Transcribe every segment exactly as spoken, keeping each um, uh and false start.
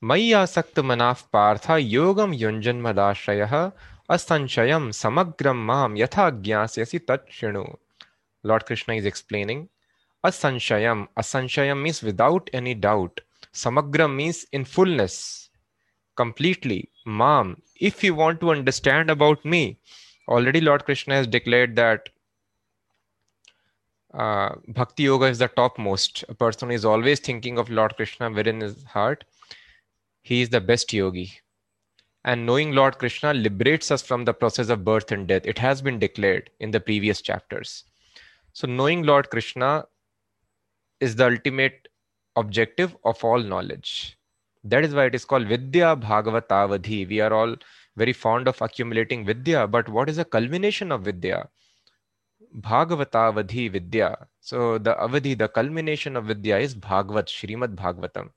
Maya Sakta Manaf Partha Yogam Yunjan Madashayaha Asanchayam Samagram Mam Yatha Gyasyasi Tat Shinu. Lord Krishna is explaining Asanchayam. Asanchayam means without any doubt. Samagram means in fullness, completely. Mam, if you want to understand about me, already Lord Krishna has declared that uh, Bhakti Yoga is the topmost. A person is always thinking of Lord Krishna within his heart. He is the best yogi. And knowing Lord Krishna liberates us from the process of birth and death. It has been declared in the previous chapters. So knowing Lord Krishna is the ultimate objective of all knowledge. That is why it is called Vidya Bhagavatavadhi. We are all very fond of accumulating Vidya, but what is the culmination of Vidya? Bhagavatavadhi Vidya. So the Avadhi, the culmination of Vidya is Bhagavat, Srimad Bhagavatam,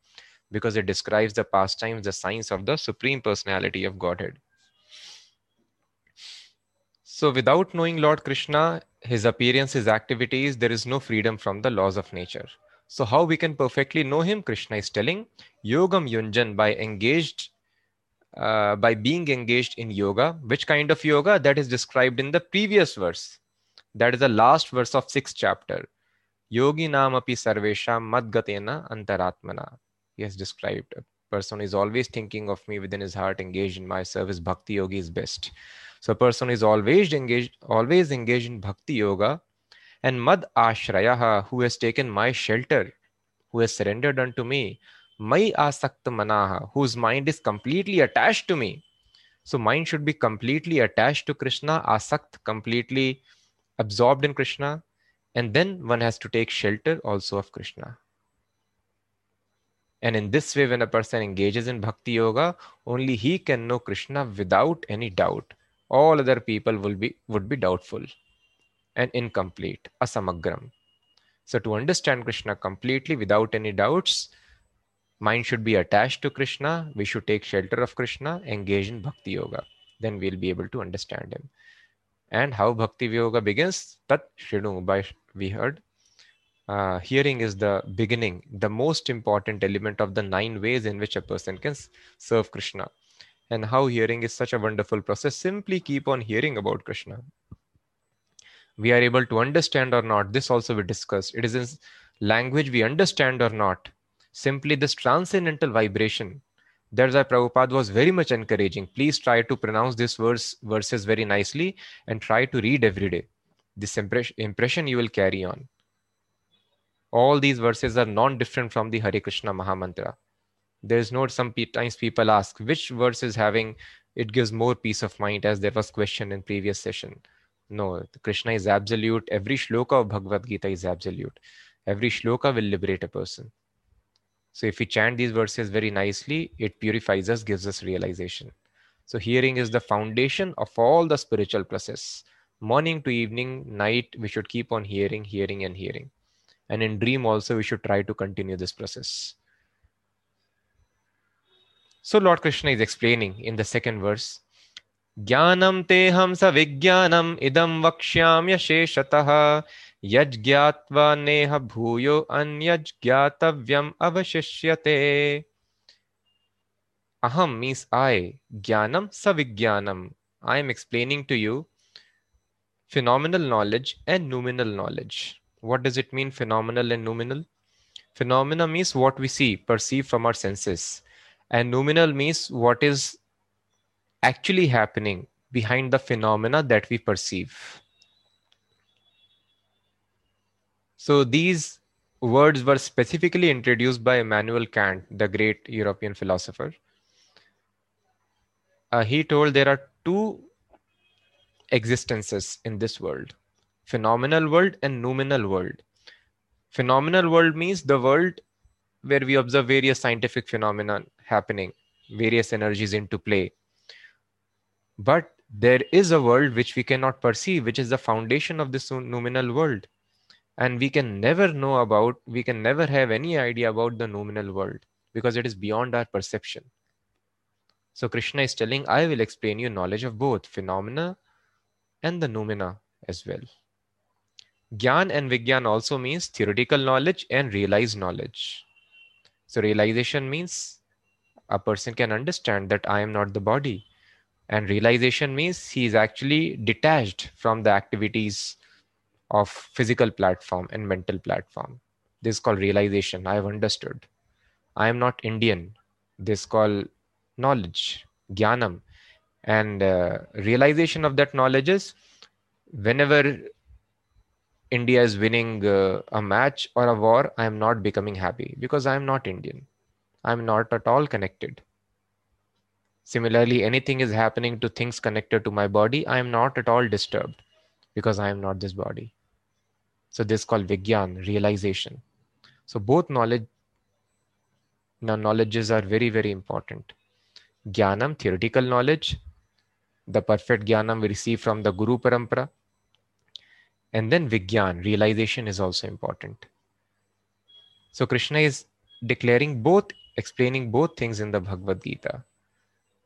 because it describes the pastimes, the science of the Supreme Personality of Godhead. So without knowing Lord Krishna, his appearance, his activities, there is no freedom from the laws of nature. So how we can perfectly know him? Krishna is telling Yogam Yunjan, by engaged, uh, by being engaged in yoga. Which kind of yoga? That is described in the previous verse. That is the last verse of sixth chapter. Yogi namapi sarvesham madgatena antaratmana. He has described a person is always thinking of me within his heart, engaged in my service. Bhakti yogi is best. So a person is always engaged, always engaged in bhakti yoga. And mad ashrayaha, who has taken my shelter, who has surrendered unto me. Mai asakta manaha, whose mind is completely attached to me. So mind should be completely attached to Krishna, asakt, completely absorbed in Krishna. And then one has to take shelter also of Krishna. And in this way, when a person engages in bhakti yoga, only he can know Krishna without any doubt. All other people will be would be doubtful and incomplete, asamagram. So to understand Krishna completely without any doubts, mind should be attached to Krishna. We should take shelter of Krishna, engage in bhakti yoga. Then we'll be able to understand him. And how bhakti yoga begins? Tat shinu, by we heard. Uh, hearing is the beginning, the most important element of the nine ways in which a person can serve Krishna. And how hearing is such a wonderful process. Simply keep on hearing about Krishna. We are able to understand or not. This also we discussed. It is in language we understand or not. Simply this transcendental vibration. That's why Prabhupada was very much encouraging. Please try to pronounce these verse, verses very nicely and try to read every day. This impress, impression you will carry on. All these verses are non-different from the Hare Krishna Mahamantra. There is no, some times people ask, which verse is having, it gives more peace of mind, as there was question in previous session. No, Krishna is absolute. Every shloka of Bhagavad Gita is absolute. Every shloka will liberate a person. So if we chant these verses very nicely, it purifies us, gives us realization. So hearing is the foundation of all the spiritual process. Morning to evening, night, we should keep on hearing, hearing and hearing. And in dream also, we should try to continue this process. So Lord Krishna is explaining in the second verse, Jnanam teham sa vijnanam idam vakshyamya sheshataha yaj gyatva neha bhuyo anyaj gyatavyam avashishyate. Aham means I. Jnanam sa vijnanam. I am explaining to you phenomenal knowledge and noumenal knowledge. What does it mean, phenomenal and noumenal? Phenomena means what we see, perceive from our senses. And noumenal means what is actually happening behind the phenomena that we perceive. So these words were specifically introduced by Immanuel Kant, the great European philosopher. Uh, he told there are two existences in this world. Phenomenal world and noumenal world. Phenomenal world means the world where we observe various scientific phenomena happening, various energies into play. But there is a world which we cannot perceive, which is the foundation of this noumenal world. And we can never know about, we can never have any idea about the noumenal world because it is beyond our perception. So Krishna is telling, I will explain you knowledge of both phenomena and the noumena as well. Gyan and Vigyan also means theoretical knowledge and realized knowledge. So realization means a person can understand that I am not the body. And realization means he is actually detached from the activities of physical platform and mental platform. This is called realization. I have understood. I am not Indian. This is called knowledge, jnanam. And uh, realization of that knowledge is whenever India is winning uh, a match or a war, I am not becoming happy because I am not Indian. I am not at all connected. Similarly, anything is happening to things connected to my body, I am not at all disturbed because I am not this body. So this is called Vijnan, realization. So both knowledge, now knowledges are very, very important. Jnanam, theoretical knowledge, the perfect Jnanam we receive from the Guru Parampara. And then Vijnan, realization is also important. So Krishna is declaring both, explaining both things in the Bhagavad Gita.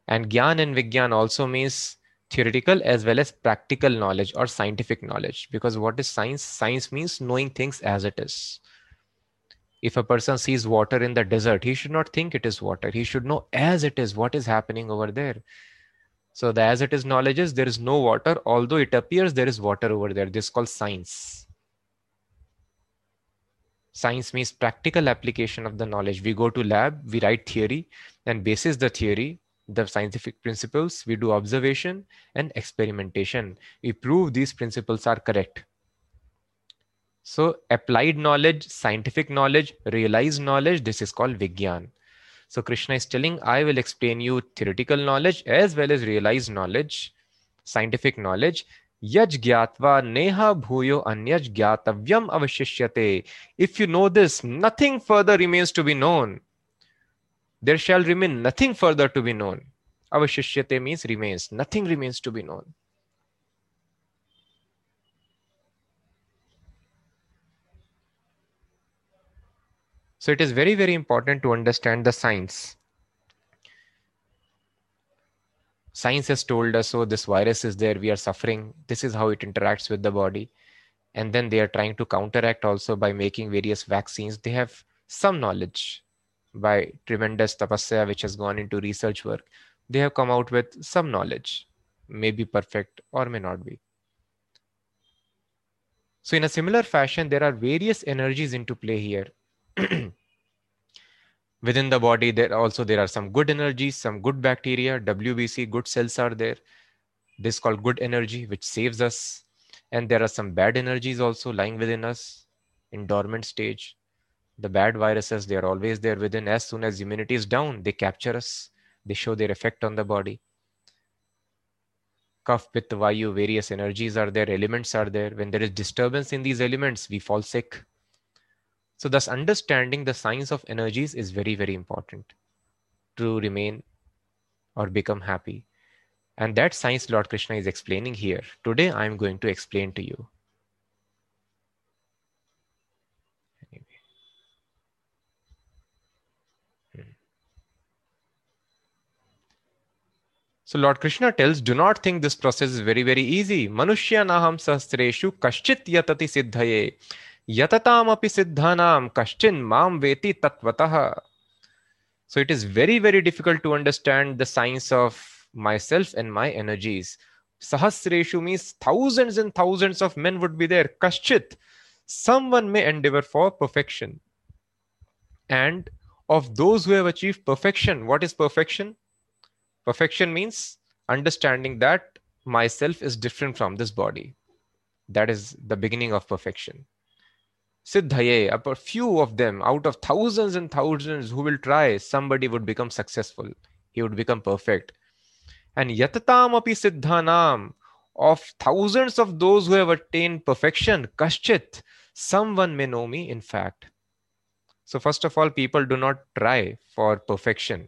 And Jnana and Vijnana also means theoretical as well as practical knowledge or scientific knowledge. Because what is science? Science means knowing things as it is. If a person sees water in the desert, he should not think it is water. He should know as it is what is happening over there. So the as it is knowledge is there is no water, although it appears there is water over there. This is called science. Science means practical application of the knowledge. We go to lab, we write theory and basis the theory, the scientific principles, we do observation and experimentation. We prove these principles are correct. So applied knowledge, scientific knowledge, realized knowledge, this is called Vijnan. So Krishna is telling, I will explain you theoretical knowledge as well as realized knowledge, scientific knowledge. Yaj gyatva neha bhuyo anyaj gyatavyam avashishyate. If you know this, nothing further remains to be known. There shall remain nothing further to be known. Avashishyate means remains. Nothing remains to be known. So it is very, very important to understand the science. Science has told us, oh, this virus is there, we are suffering. This is how it interacts with the body. And then they are trying to counteract also by making various vaccines. They have some knowledge. By tremendous tapasya, which has gone into research work, they have come out with some knowledge, may be perfect or may not be. So in a similar fashion, there are various energies into play here. Within the body, there also there are some good energies, some good bacteria, W B C, good cells are there. This is called good energy, which saves us. And there are some bad energies also lying within us in dormant stage. The bad viruses, they are always there within. As soon as immunity is down, they capture us. They show their effect on the body. Kapha, Pitta, Vayu, various energies are there, elements are there. When there is disturbance in these elements, we fall sick. So thus understanding the science of energies is very, very important to remain or become happy. And that science Lord Krishna is explaining here. Today I am going to explain to you. So Lord Krishna tells, do not think this process is very, very easy. Manushya naham sahasreshu kaschit yatati siddhaye. Yatatam api siddhanam kaschin mam veti tatvataha. So it is very, very difficult to understand the science of myself and my energies. Sahasreshu means thousands and thousands of men would be there. Kaschit, someone may endeavor for perfection. And of those who have achieved perfection, what is perfection? Perfection means understanding that myself is different from this body. That is the beginning of perfection. Siddhaye, a few of them, out of thousands and thousands who will try, somebody would become successful. He would become perfect. And yatatam api siddhanam, of thousands of those who have attained perfection, kaschit, someone may know me in fact. So first of all, people do not try for perfection.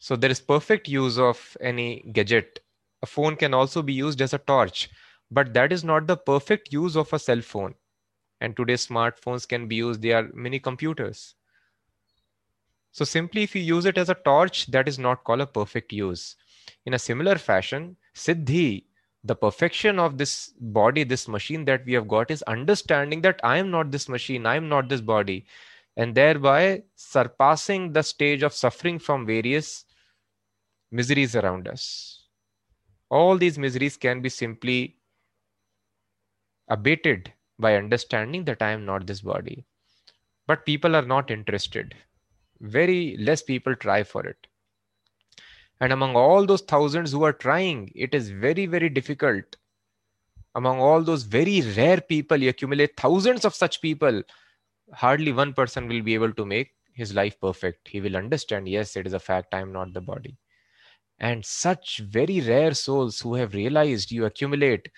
So there is perfect use of any gadget. A phone can also be used as a torch, but that is not the perfect use of a cell phone. And today's smartphones can be used. They are mini computers. So simply if you use it as a torch, that is not called a perfect use. In a similar fashion, Siddhi, the perfection of this body, this machine that we have got is understanding that I am not this machine. I am not this body. and thereby surpassing the stage of suffering from various miseries around us. All these miseries can be simply abated by understanding that I am not this body. But people are not interested. Very less people try for it. And among all those thousands who are trying, it is very, very difficult. Among all those very rare people, you accumulate thousands of such people, hardly one person will be able to make his life perfect. He will understand, yes, it is a fact, I am not the body. And such very rare souls who have realized, you accumulate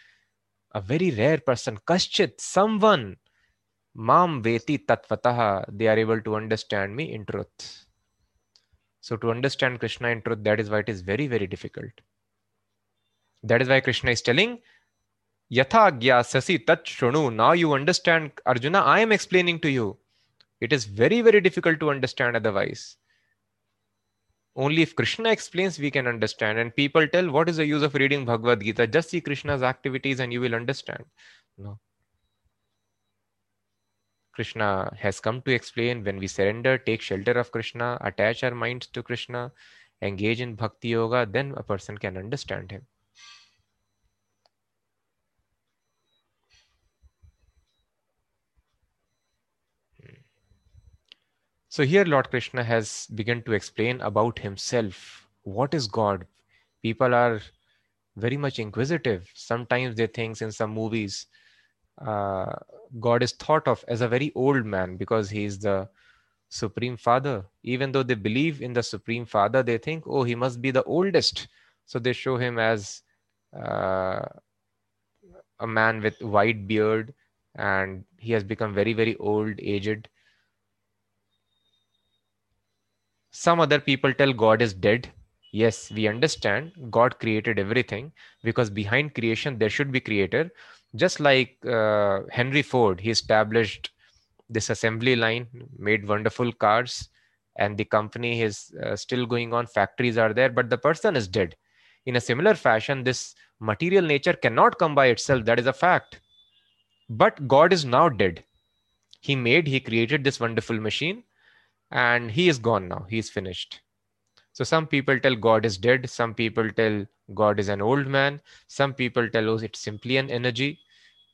a very rare person, Kaschit, someone, Mam Veti Tatvataha, they are able to understand me in truth. So to understand Krishna in truth, that is why it is very, very difficult. That is why Krishna is telling, Yatha Gyasasi Tat Shrunu, now you understand, Arjuna, I am explaining to you. It is very, very difficult to understand otherwise. Only if Krishna explains, we can understand. And people tell, what is the use of reading Bhagavad Gita? Just see Krishna's activities and you will understand. No. Krishna has come to explain. When we surrender, take shelter of Krishna, attach our minds to Krishna, engage in bhakti yoga, then a person can understand him. So here Lord Krishna has begun to explain about himself. What is God? People are very much inquisitive. Sometimes they think in some movies, uh, God is thought of as a very old man because he is the Supreme Father. Even though they believe in the Supreme Father, they think, oh, he must be the oldest. So they show him as uh, a man with white beard and he has become very, very old, aged. Some other people tell God is dead. Yes, we understand God created everything because behind creation there should be creator. Just like uh, Henry Ford, he established this assembly line, made wonderful cars, and the company is uh, still going on, factories are there, but the person is dead. In a similar fashion, this material nature cannot come by itself, that is a fact. But God is now dead. He made, he created this wonderful machine, and he is gone now. He is finished. So some people tell God is dead. Some people tell God is an old man. Some people tell us it's simply an energy.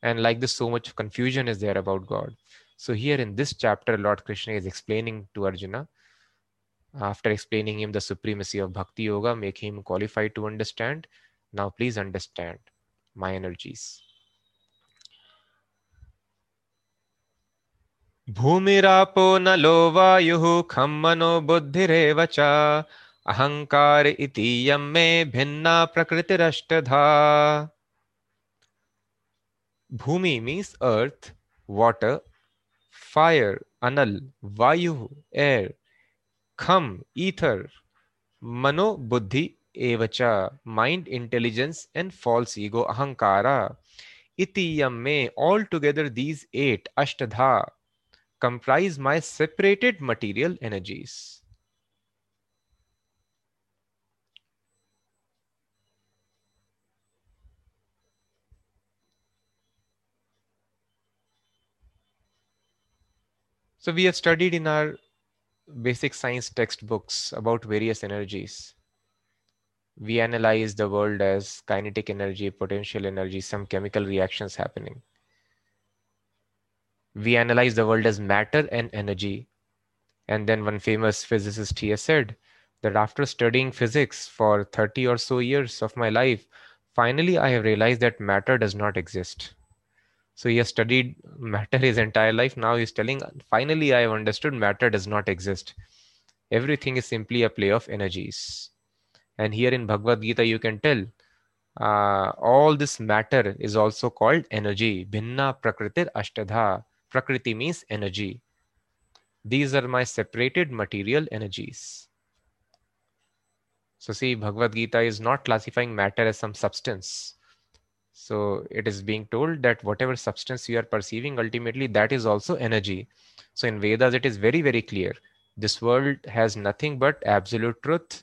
And like this, so much confusion is there about God. So here in this chapter, Lord Krishna is explaining to Arjuna, after explaining him the supremacy of Bhakti Yoga, make him qualified to understand. Now please understand my energies. Bhumirapo nalova yuhu khammano buddhirevacha ahankar iti yamme bhinna prakriti rashtadha. Bhumi means earth, water, fire, anal, vayuhu, air, kham, ether, mano buddhi evacha, mind, intelligence and false ego, ahankara. Iti yamme, altogether these eight, ashtadha, comprise my separated material energies. So we have studied in our basic science textbooks about various energies. We analyze the world as kinetic energy, potential energy, some chemical reactions happening. We analyze the world as matter and energy. And then one famous physicist here said that after studying physics for thirty or so years of my life, finally I have realized that matter does not exist. So he has studied matter his entire life. Now he is telling, finally I have understood matter does not exist. Everything is simply a play of energies. And here in Bhagavad Gita you can tell, uh, all this matter is also called energy. Bhinna prakritir ashtadha. Prakriti means energy. These are my separated material energies. So see, Bhagavad Gita is not classifying matter as some substance. So it is being told that whatever substance you are perceiving, ultimately that is also energy. So in Vedas, it is very, very clear. This world has nothing but absolute truth,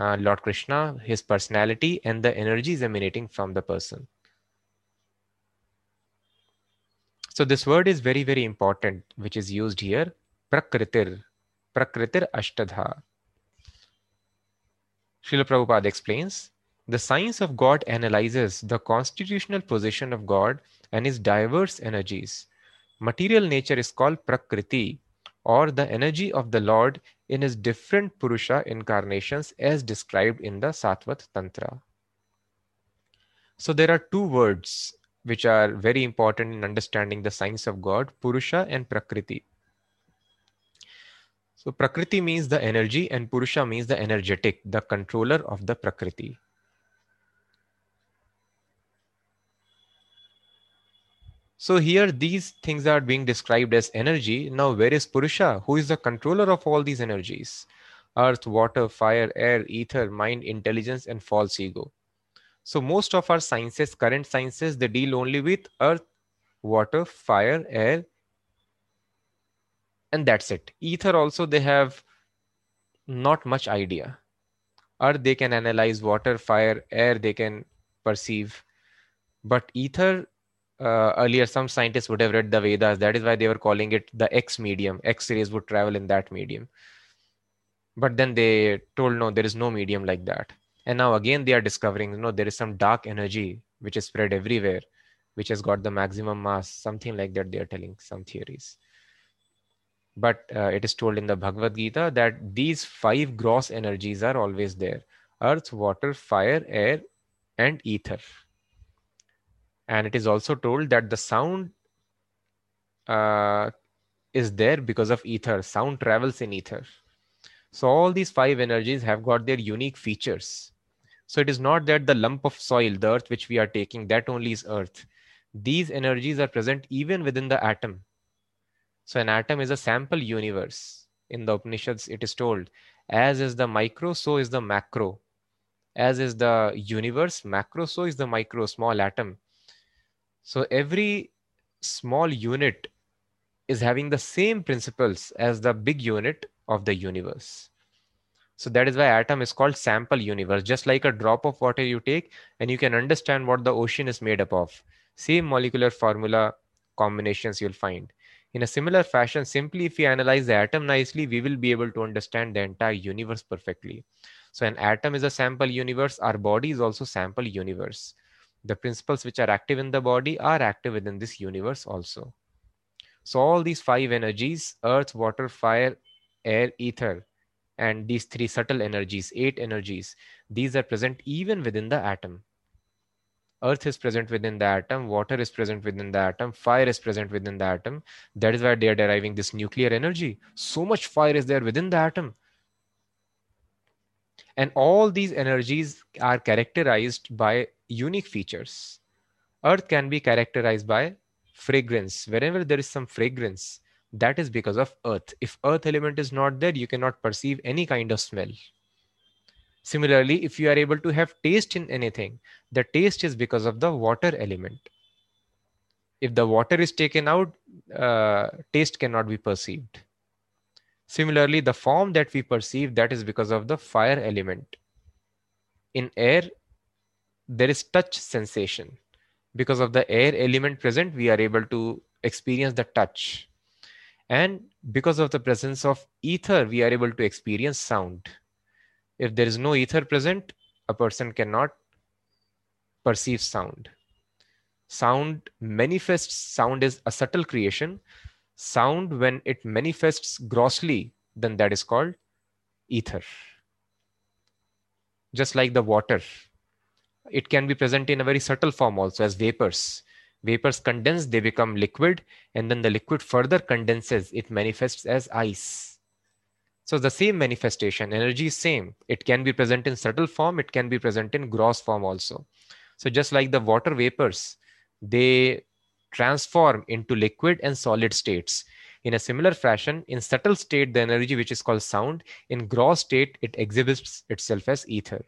uh, Lord Krishna, his personality and the energies emanating from the person. So this word is very, very important, which is used here. Prakritir. Prakritir ashtadha. Srila Prabhupada explains, the science of God analyzes the constitutional position of God and his diverse energies. Material nature is called Prakriti, or the energy of the Lord in his different Purusha incarnations as described in the Satvat Tantra. So there are two words which are very important in understanding the science of God, Purusha and Prakriti. So Prakriti means the energy and Purusha means the energetic, the controller of the Prakriti. So here these things are being described as energy. Now where is Purusha? Who is the controller of all these energies? Earth, water, fire, air, ether, mind, intelligence and false ego. So most of our sciences, current sciences, they deal only with earth, water, fire, air and that's it. Ether also they have not much idea. Earth they can analyze, water, fire, air they can perceive. But ether... Uh, earlier, some scientists would have read the Vedas. That is why they were calling it the X medium. X-rays would travel in that medium. But then they told, no, there is no medium like that. And now again, they are discovering, you know, there is some dark energy which is spread everywhere, which has got the maximum mass, something like that. They are telling some theories. But uh, it is told in the Bhagavad Gita that these five gross energies are always there. Earth, water, fire, air, and ether. And it is also told that the sound uh, is there because of ether. Sound travels in ether. So all these five energies have got their unique features. So it is not that the lump of soil, the earth which we are taking, that only is earth. These energies are present even within the atom. So an atom is a sample universe. In the Upanishads, it is told, as is the micro, so is the macro. As is the universe, macro, so is the micro, small atom. So every small unit is having the same principles as the big unit of the universe. So that is why atom is called sample universe. Just like a drop of water you take and you can understand what the ocean is made up of. Same molecular formula combinations you'll find. In a similar fashion, simply if we analyze the atom nicely, we will be able to understand the entire universe perfectly. So an atom is a sample universe. Our body is also sample universe. The principles which are active in the body are active within this universe also. So all these five energies, earth, water, fire, air, ether, and these three subtle energies, eight energies, these are present even within the atom. Earth is present within the atom, water is present within the atom, fire is present within the atom. That is why they are deriving this nuclear energy. So much fire is there within the atom. And all these energies are characterized by unique features. Earth can be characterized by fragrance. Wherever there is some fragrance, that is because of earth. If earth element is not there, you cannot perceive any kind of smell. Similarly, if you are able to have taste in anything, the taste is because of the water element. If the water is taken out, uh, taste cannot be perceived. Similarly, the form that we perceive, that is because of the fire element. In air, there is touch sensation. Because of the air element present, we are able to experience the touch. And because of the presence of ether, we are able to experience sound. If there is no ether present, a person cannot perceive sound. Sound manifests, sound is a subtle creation. Sound, when it manifests grossly, then that is called ether. Just like the water. It can be present in a very subtle form also as vapors. Vapors condense, they become liquid, and then the liquid further condenses. It manifests as ice. So the same manifestation, energy is same. It can be present in subtle form, it can be present in gross form also. So just like the water vapors, they transform into liquid and solid states. In a similar fashion, in subtle state, the energy which is called sound, in gross state, it exhibits itself as ether.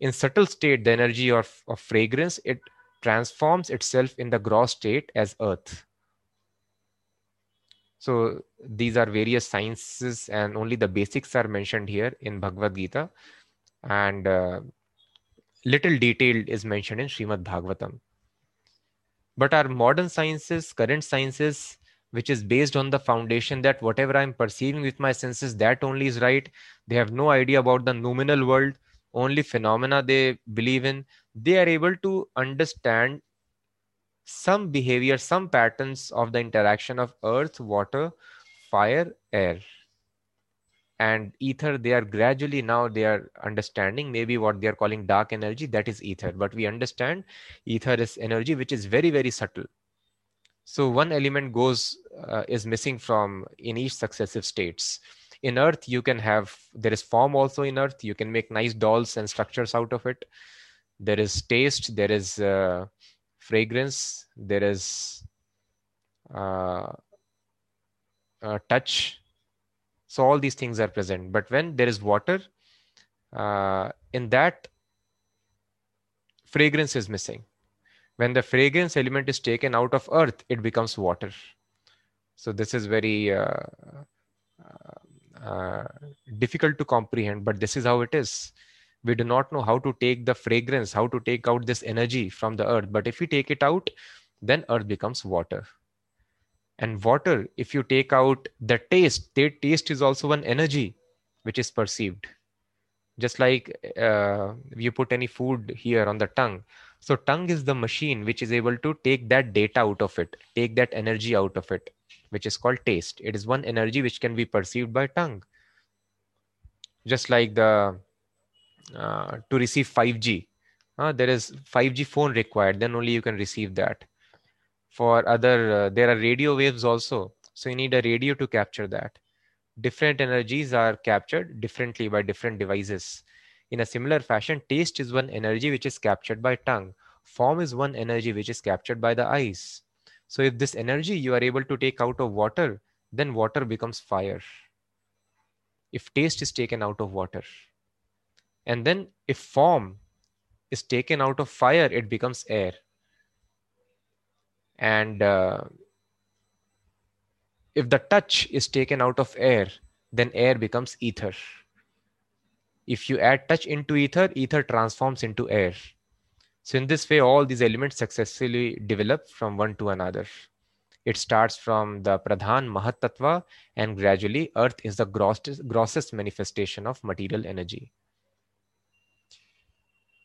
In subtle state, the energy of, of fragrance, it transforms itself in the gross state as earth. So these are various sciences and only the basics are mentioned here in Bhagavad Gita. And uh, little detail is mentioned in Srimad Bhagavatam. But our modern sciences, current sciences, which is based on the foundation that whatever I'm perceiving with my senses, that only is right. They have no idea about the noumenal world, only phenomena they believe in. They are able to understand some behavior, some patterns of the interaction of earth, water, fire, air, and ether. They are gradually now they are understanding maybe what they are calling dark energy, that is ether. But we understand ether is energy, which is very, very subtle. So one element goes, uh, is missing from in each successive states. In earth, you can have, there is form also in earth. You can make nice dolls and structures out of it. There is taste, there is uh, fragrance, there is uh, uh, touch. So all these things are present. But when there is water, uh, in that, fragrance is missing. When the fragrance element is taken out of earth, it becomes water. So this is very uh, uh, uh, difficult to comprehend, but this is how it is. We do not know how to take the fragrance, how to take out this energy from the earth. But if you take it out, then earth becomes water. And water, if you take out the taste, the taste is also an energy which is perceived. Just like uh, you put any food here on the tongue. So tongue is the machine which is able to take that data out of it, take that energy out of it, which is called taste. It is one energy which can be perceived by tongue. Just like the uh, to receive five G, uh, there is five G phone required, then only you can receive that. For other, uh, there are radio waves also. So you need a radio to capture that. Different energies are captured differently by different devices. In a similar fashion, taste is one energy which is captured by tongue. Form is one energy which is captured by the eyes. So if this energy you are able to take out of water, then water becomes fire. If taste is taken out of water. And then if form is taken out of fire, it becomes air. And uh, if the touch is taken out of air, then air becomes ether. If you add touch into ether, ether transforms into air. So in this way, all these elements successfully develop from one to another. It starts from the Pradhan Mahat-tattva, and gradually earth is the grossest, grossest manifestation of material energy.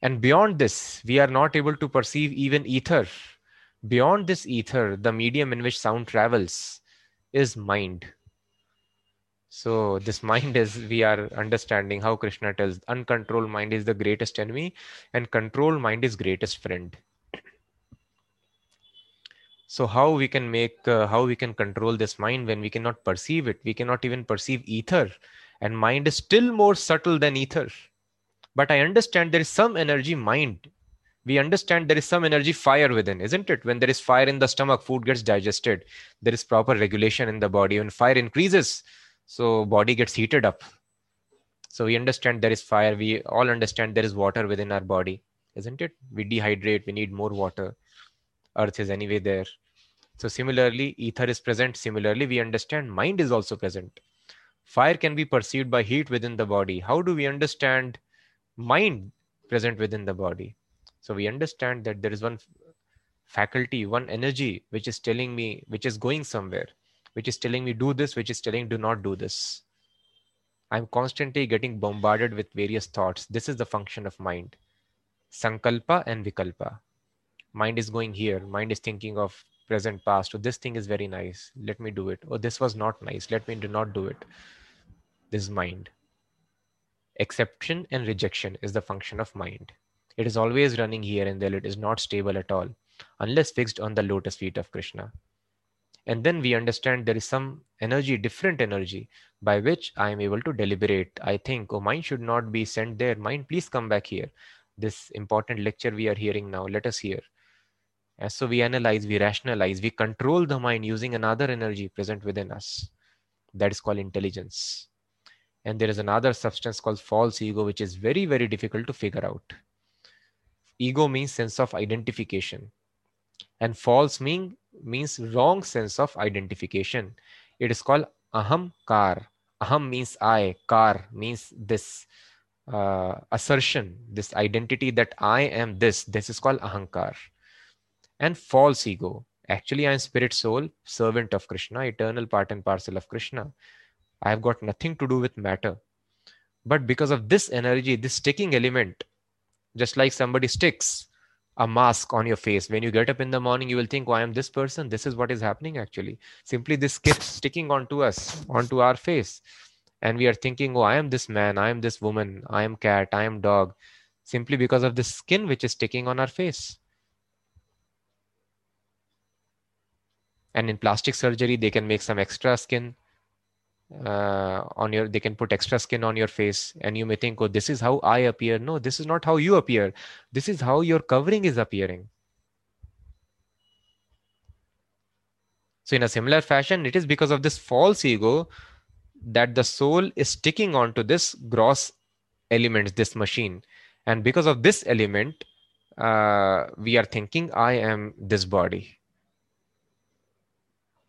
And beyond this, we are not able to perceive even ether. Beyond this ether, the medium in which sound travels is mind. So this mind is, we are understanding how Krishna tells, uncontrolled mind is the greatest enemy and controlled mind is greatest friend. So how we can make, uh, how we can control this mind when we cannot perceive it? We cannot even perceive ether, and mind is still more subtle than ether. But I understand there is some energy mind. We understand there is some energy fire within, isn't it? When there is fire in the stomach, food gets digested. There is proper regulation in the body. When fire increases, so body gets heated up. So we understand there is fire. We all understand there is water within our body, isn't it? We dehydrate. We need more water. Earth is anyway there. So similarly, ether is present. Similarly, we understand mind is also present. Fire can be perceived by heat within the body. How do we understand mind present within the body? So we understand that there is one faculty, one energy, which is telling me, which is going somewhere, which is telling me do this, which is telling do not do this. I'm constantly getting bombarded with various thoughts. This is the function of mind. Sankalpa and Vikalpa. Mind is going here. Mind is thinking of present, past. Oh, this thing is very nice. Let me do it. Oh, this was not nice. Let me do not do it. This is mind. Acceptance and rejection is the function of mind. It is always running here and there. It is not stable at all, unless fixed on the lotus feet of Krishna. And then we understand there is some energy, different energy, by which I am able to deliberate. I think, oh, mind should not be sent there. Mind, please come back here. This important lecture we are hearing now, let us hear. And so we analyze, we rationalize, we control the mind using another energy present within us. That is called intelligence. And there is another substance called false ego, which is very, very difficult to figure out. Ego means sense of identification, and false mean means wrong sense of identification. It is called ahamkar. Aham means I, kar means this uh, assertion, this identity that I am this. This is called ahankar. and false ego. Actually, I am spirit soul, servant of Krishna, eternal part and parcel of Krishna. I have got nothing to do with matter. But because of this energy, this sticking element, just like somebody sticks a mask on your face, when you get up in the morning, you will think, oh, I am this person. This is what is happening actually. Simply this keeps sticking onto us, onto our face. And we are thinking, oh, I am this man, I am this woman, I am cat, I am dog, simply because of the skin which is sticking on our face. And in plastic surgery, they can make some extra skin uh, on your, they can put extra skin on your face, and you may think, oh, this is how I appear. No, this is not how you appear. This is how your covering is appearing. So in a similar fashion, it is because of this false ego that the soul is sticking onto this gross element, this machine. And because of this element, uh, we are thinking, I am this body.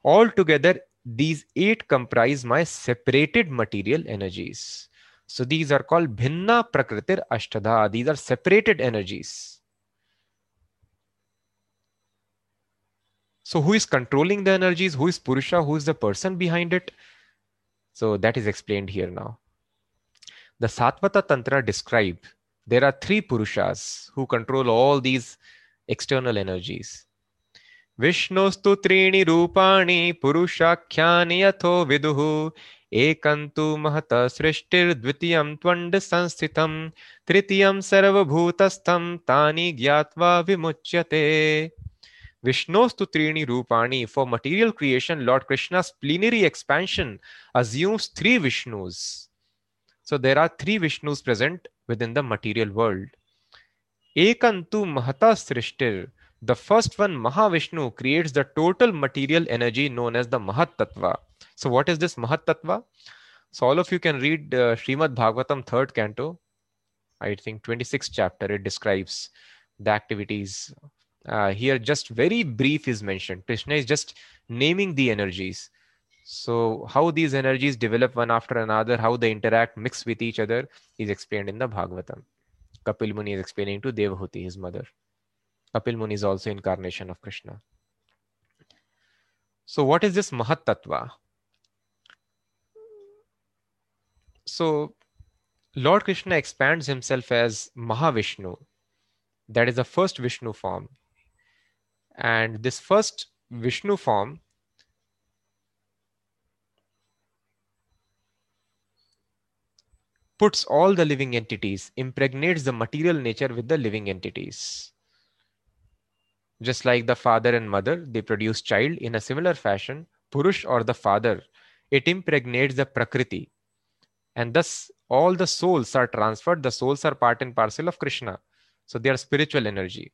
Altogether, these eight comprise my separated material energies. So these are called Bhinna Prakritir Ashtadha. These are separated energies. So who is controlling the energies? Who is Purusha? Who is the person behind it? So that is explained here now. The Satvat Tantra describe there are three Purushas who control all these external energies. Vishnostu trini rupani purushakyani yatho viduhu ekantu mahata srishtir dvitiyam twand sanstitam tritiyam sarvabhutastham tani gyatva vimuchyate. Vishnostu trini rupani. For material creation, Lord Krishna's plenary expansion assumes three Vishnus. So there are three Vishnus present within the material world. Ekantu mahata srishtir. The first one, Mahavishnu, creates the total material energy known as the Mahat-tattva. So what is this Mahat-tattva? So all of you can read uh, Srimad Bhagavatam third canto, I think twenty-sixth chapter. It describes the activities. Uh, here just very brief is mentioned. Krishna is just naming the energies. So how these energies develop one after another, how they interact, mix with each other is explained in the Bhagavatam. Kapil Muni is explaining to Devahuti, his mother. Kapil Muni is also incarnation of Krishna. So what is this Mahat-tattva? So Lord Krishna expands himself as Mahavishnu. That is the first Vishnu form. And this first Vishnu form puts all the living entities, impregnates the material nature with the living entities. Just like the father and mother, they produce child. In a similar fashion, Purush or the father, it impregnates the Prakriti. And thus, all the souls are transferred. The souls are part and parcel of Krishna. So they are spiritual energy.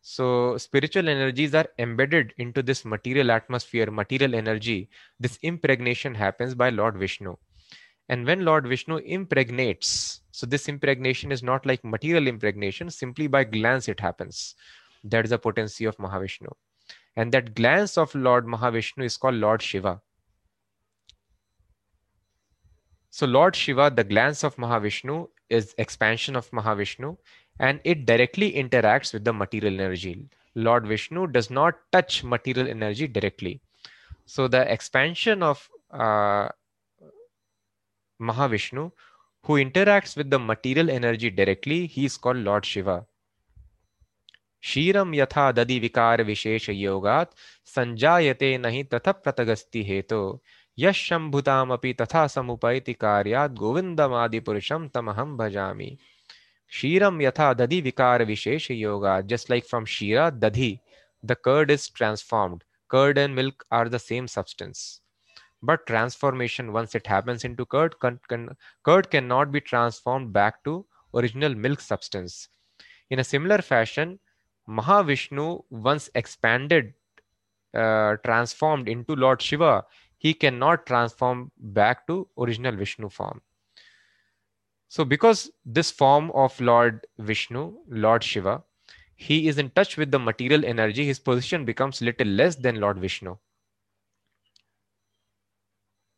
So spiritual energies are embedded into this material atmosphere, material energy. This impregnation happens by Lord Vishnu. And when Lord Vishnu impregnates, so this impregnation is not like material impregnation, simply by glance it happens. That is the potency of Mahavishnu. And that glance of Lord Mahavishnu is called Lord Shiva. So Lord Shiva, the glance of Mahavishnu, is expansion of Mahavishnu, and it directly interacts with the material energy. Lord Vishnu does not touch material energy directly. So the expansion of uh, Mahavishnu, who interacts with the material energy directly, he is called Lord Shiva. Shiram yatha dadi vikar vishesha yogat sanjayate nahi tatha pratagasti heto yashambhutam api tatha samupaiti karyat govindam adi purusham tamaham bhajami. Shiram yatha dadi vikar vishesha yogat. Just like from shira, dadhi, the curd is transformed. Curd and milk are the same substance. But transformation, once it happens into curd, can, can, curd cannot be transformed back to original milk substance. In a similar fashion, Mahavishnu, once expanded, uh, transformed into Lord Shiva, he cannot transform back to original Vishnu form. So because this form of Lord Vishnu, Lord Shiva, he is in touch with the material energy, his position becomes little less than Lord Vishnu.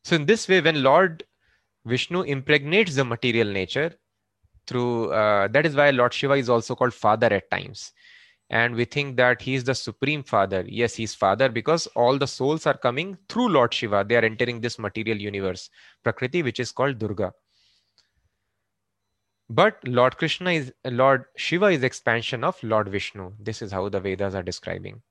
So in this way, when Lord Vishnu impregnates the material nature through, uh, that is why Lord Shiva is also called father at times. and we think that he is the Supreme Father. Yes, he is Father because all the souls are coming through Lord Shiva. They are entering this material universe, Prakriti, which is called Durga. But Lord Krishna is, Lord Shiva is expansion of Lord Vishnu. This is how the Vedas are describing.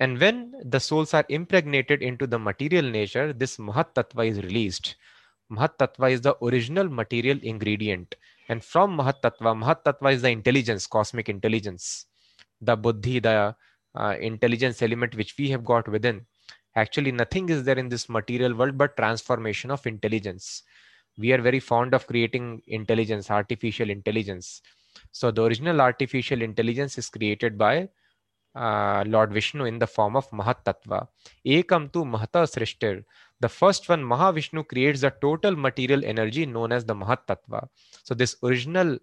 And when the souls are impregnated into the material nature, this Mahat-tattva is released. Mahat-tattva is the original material ingredient. And from Mahat-tattva, Mahat-tattva is the intelligence, cosmic intelligence. The buddhi, the uh, intelligence element which we have got within. Actually, nothing is there in this material world but transformation of intelligence. We are very fond of creating intelligence, artificial intelligence. So the original artificial intelligence is created by uh, Lord Vishnu in the form of Mahat-tattva. Ekam tu mahata srishtir. The first one, Mahavishnu, creates the total material energy known as the Mahat-tattva. So this original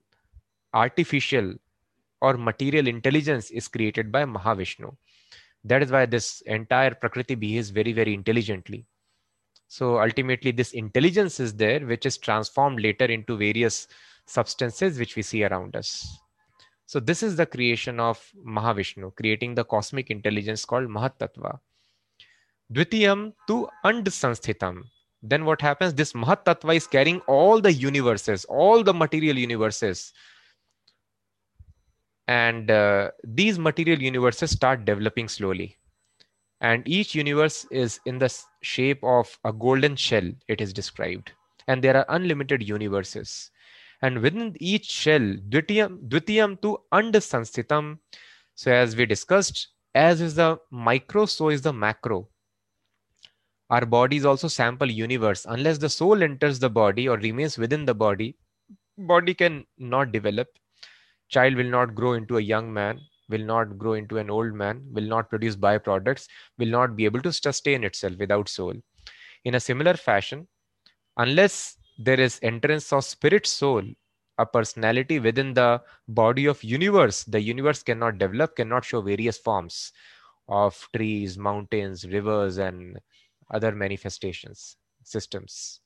artificial or material intelligence is created by Mahavishnu. That is why this entire Prakriti behaves very, very intelligently. So ultimately this intelligence is there, which is transformed later into various substances which we see around us. So this is the creation of Mahavishnu, creating the cosmic intelligence called Mahat-tattva. Dvitiyam tu and sansthitam. Then what happens? This Mahat-tattva is carrying all the universes, all the material universes. And uh, these material universes start developing slowly. And each universe is in the shape of a golden shell, it is described. And there are unlimited universes. And within each shell, dvitiyam, dvitiyam tu and sansthitam. So as we discussed, as is the micro, so is the macro. Our bodies also sample universe. Unless the soul enters the body or remains within the body, body can not develop. Child will not grow into a young man, will not grow into an old man, will not produce byproducts, will not be able to sustain itself without soul. In a similar fashion, unless there is entrance of spirit soul, a personality within the body of universe, the universe cannot develop, cannot show various forms of trees, mountains, rivers, and other manifestations, systems.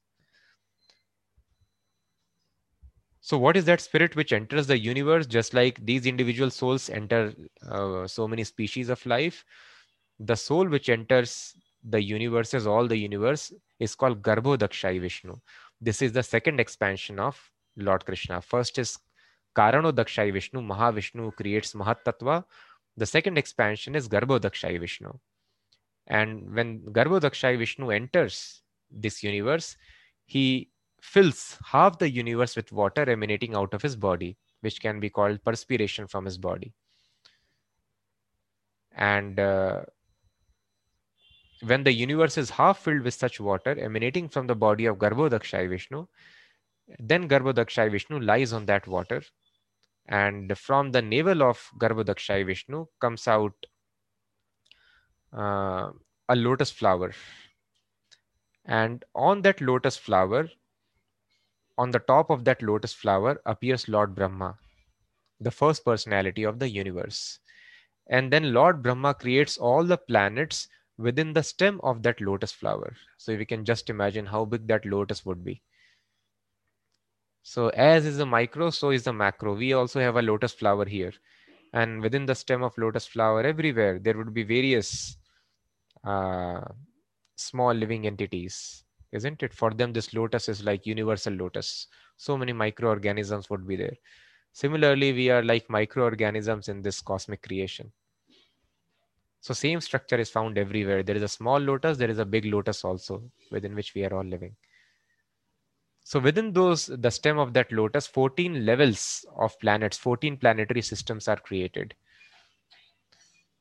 So what is that spirit which enters the universe? Just like these individual souls enter uh, so many species of life, the soul which enters the universes, all the universe, is called Garbhodakshai Vishnu. This is the second expansion of Lord Krishna. First is Karanodakshai Vishnu. Mahavishnu creates Mahat-tattva. The second expansion is Garbhodakshai Vishnu. And when Garbhodakshai Vishnu enters this universe, he fills half the universe with water emanating out of his body, which can be called perspiration from his body. And uh, when the universe is half filled with such water emanating from the body of Garbhodakshai Vishnu, then Garbhodakshai Vishnu lies on that water. And from the navel of Garbhodakshai Vishnu comes out uh, a lotus flower. And on that lotus flower, on the top of that lotus flower appears Lord Brahma, the first personality of the universe. And then Lord Brahma creates all the planets within the stem of that lotus flower. So we can just imagine how big that lotus would be. So as is the micro, so is the macro. We also have a lotus flower here. And within the stem of lotus flower everywhere, there would be various uh, small living entities. Isn't it? For them, this lotus is like universal lotus. So many microorganisms would be there. Similarly, we are like microorganisms in this cosmic creation. So same structure is found everywhere. There is a small lotus, there is a big lotus also, within which we are all living. So within those, the stem of that lotus, fourteen levels of planets, fourteen planetary systems are created.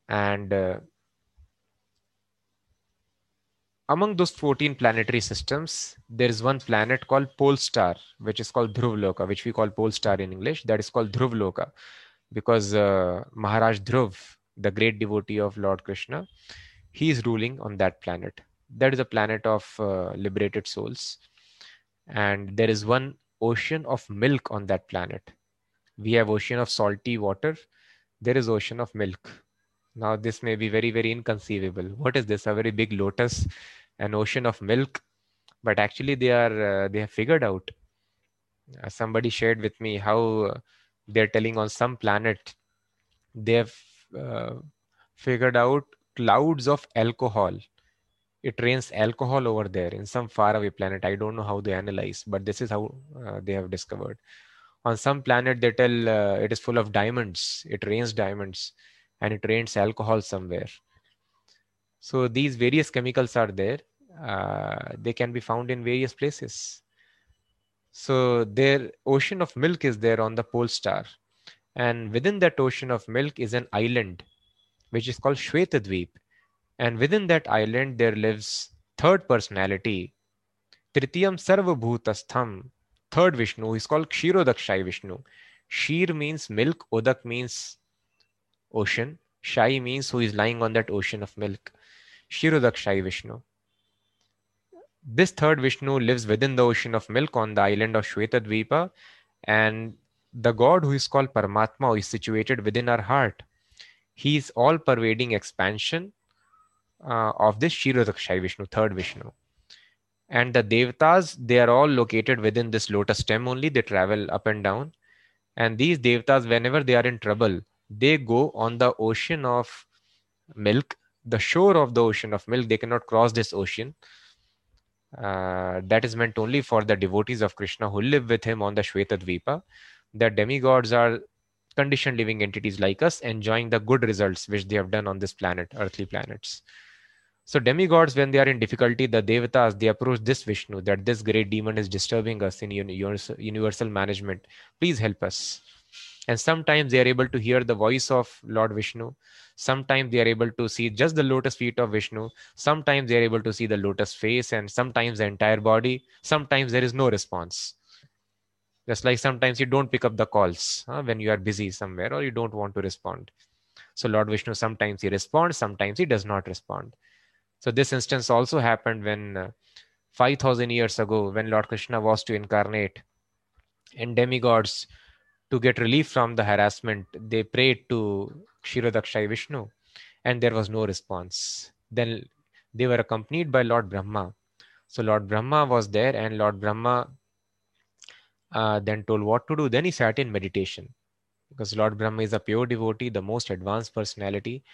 And uh, among those fourteen planetary systems, there is one planet called Pole Star, which is called Dhruvloka, which we call Pole Star in English. That is called Dhruvloka because uh, Maharaj Dhruv, the great devotee of Lord Krishna, he is ruling on that planet. That is a planet of uh, liberated souls. And there is one ocean of milk on that planet. We have ocean of salty water. There is ocean of milk. Now this may be very, very inconceivable. What is this? A very big lotus, an ocean of milk. But actually they are, uh, they have figured out. Uh, somebody shared with me how they're telling on some planet, they've uh, figured out clouds of alcohol. It rains alcohol over there in some faraway planet. I don't know how they analyze, but this is how uh, they have discovered. On some planet, they tell uh, it is full of diamonds. It rains diamonds and it rains alcohol somewhere. So these various chemicals are there. Uh, they can be found in various places. So their ocean of milk is there on the pole star. And within that ocean of milk is an island, which is called Shvetadvipa. And within that island, there lives third personality, Tritiyam Sarvabhutastham, third Vishnu, who is called Kshirodakshai Vishnu. Shir means milk, Odak means ocean, Shai means who is lying on that ocean of milk. Kshirodakshai Vishnu. This third Vishnu lives within the ocean of milk on the island of Shvetadvipa, and the God who is called Paramatma, who is situated within our heart, he is all-pervading expansion Uh, of this Kshirodakshai Vishnu, third Vishnu. And the Devatas, they are all located within this lotus stem only. They travel up and down. And these Devatas, whenever they are in trouble, they go on the ocean of milk, the shore of the ocean of milk. They cannot cross this ocean. Uh, that is meant only for the devotees of Krishna who live with him on the Shvetadvipa. The demigods are conditioned living entities like us, enjoying the good results which they have done on this planet, earthly planets. So demigods, when they are in difficulty, the Devatas, they approach this Vishnu, that this great demon is disturbing us in universal management. Please help us. And sometimes they are able to hear the voice of Lord Vishnu. Sometimes they are able to see just the lotus feet of Vishnu. Sometimes they are able to see the lotus face, and sometimes the entire body. Sometimes there is no response. Just like sometimes you don't pick up the calls huh, when you are busy somewhere or you don't want to respond. So Lord Vishnu, sometimes he responds, sometimes he does not respond. So this instance also happened when uh, five thousand years ago, when Lord Krishna was to incarnate, and demigods, to get relief from the harassment, they prayed to Kshirodakshai Vishnu, and there was no response. Then they were accompanied by Lord Brahma. So Lord Brahma was there, and Lord Brahma uh, then told what to do. Then he sat in meditation, because Lord Brahma is a pure devotee, the most advanced personality.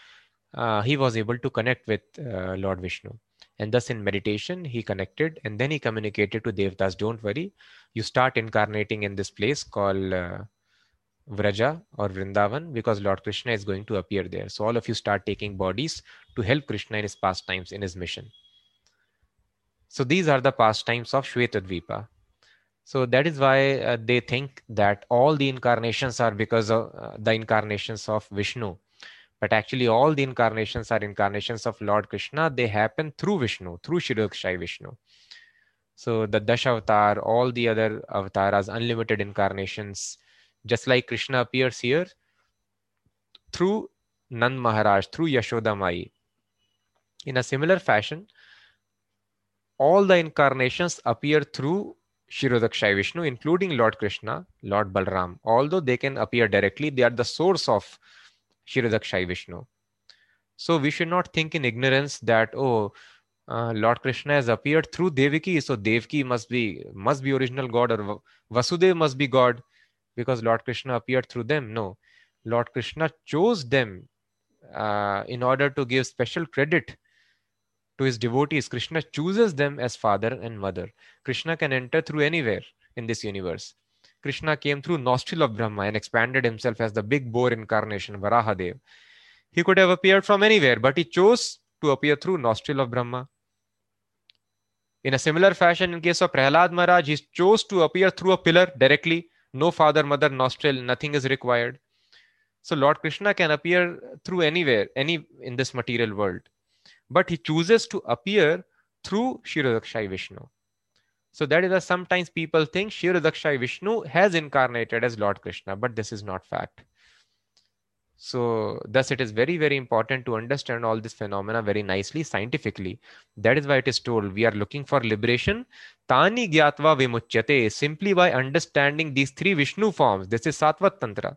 Uh, he was able to connect with uh, Lord Vishnu. And thus in meditation, he connected, and then he communicated to Devatas, don't worry, you start incarnating in this place called uh, Vraja or Vrindavan, because Lord Krishna is going to appear there. So all of you start taking bodies to help Krishna in his pastimes, in his mission. So these are the pastimes of Shvetadvipa. So that is why uh, they think that all the incarnations are because of uh, the incarnations of Vishnu. But actually, all the incarnations are incarnations of Lord Krishna. They happen through Vishnu, through Kshirodakshai Vishnu. So the Dashavatar, all the other avataras, unlimited incarnations, just like Krishna appears here, through Nand Maharaj, through Yashodamai. In a similar fashion, all the incarnations appear through Kshirodakshai Vishnu, including Lord Krishna, Lord Balram. Although they can appear directly, they are the source of Kshirodakshai Vishnu. So we should not think in ignorance that, oh, uh, Lord Krishna has appeared through Devaki, so Devaki must be must be original God, or Vasudev must be God, because Lord Krishna appeared through them. No, Lord Krishna chose them uh, in order to give special credit to his devotees. Krishna chooses them as father and mother. Krishna can enter through anywhere in this universe. Krishna came through nostril of Brahma and expanded himself as the big boar incarnation, Varahadeva. He could have appeared from anywhere, but he chose to appear through nostril of Brahma. In a similar fashion, in case of Prahalad Maharaj, he chose to appear through a pillar directly. No father, mother, nostril, nothing is required. So Lord Krishna can appear through anywhere, any in this material world. But he chooses to appear through Kshirodakshai Vishnu. So that is why sometimes people think Kshirodakshai Vishnu has incarnated as Lord Krishna, but this is not fact. So thus it is very, very important to understand all this phenomena very nicely, scientifically. That is why it is told we are looking for liberation. Tani Gyatva Vimuchyate, simply by understanding these three Vishnu forms. This is Satvat Tantra,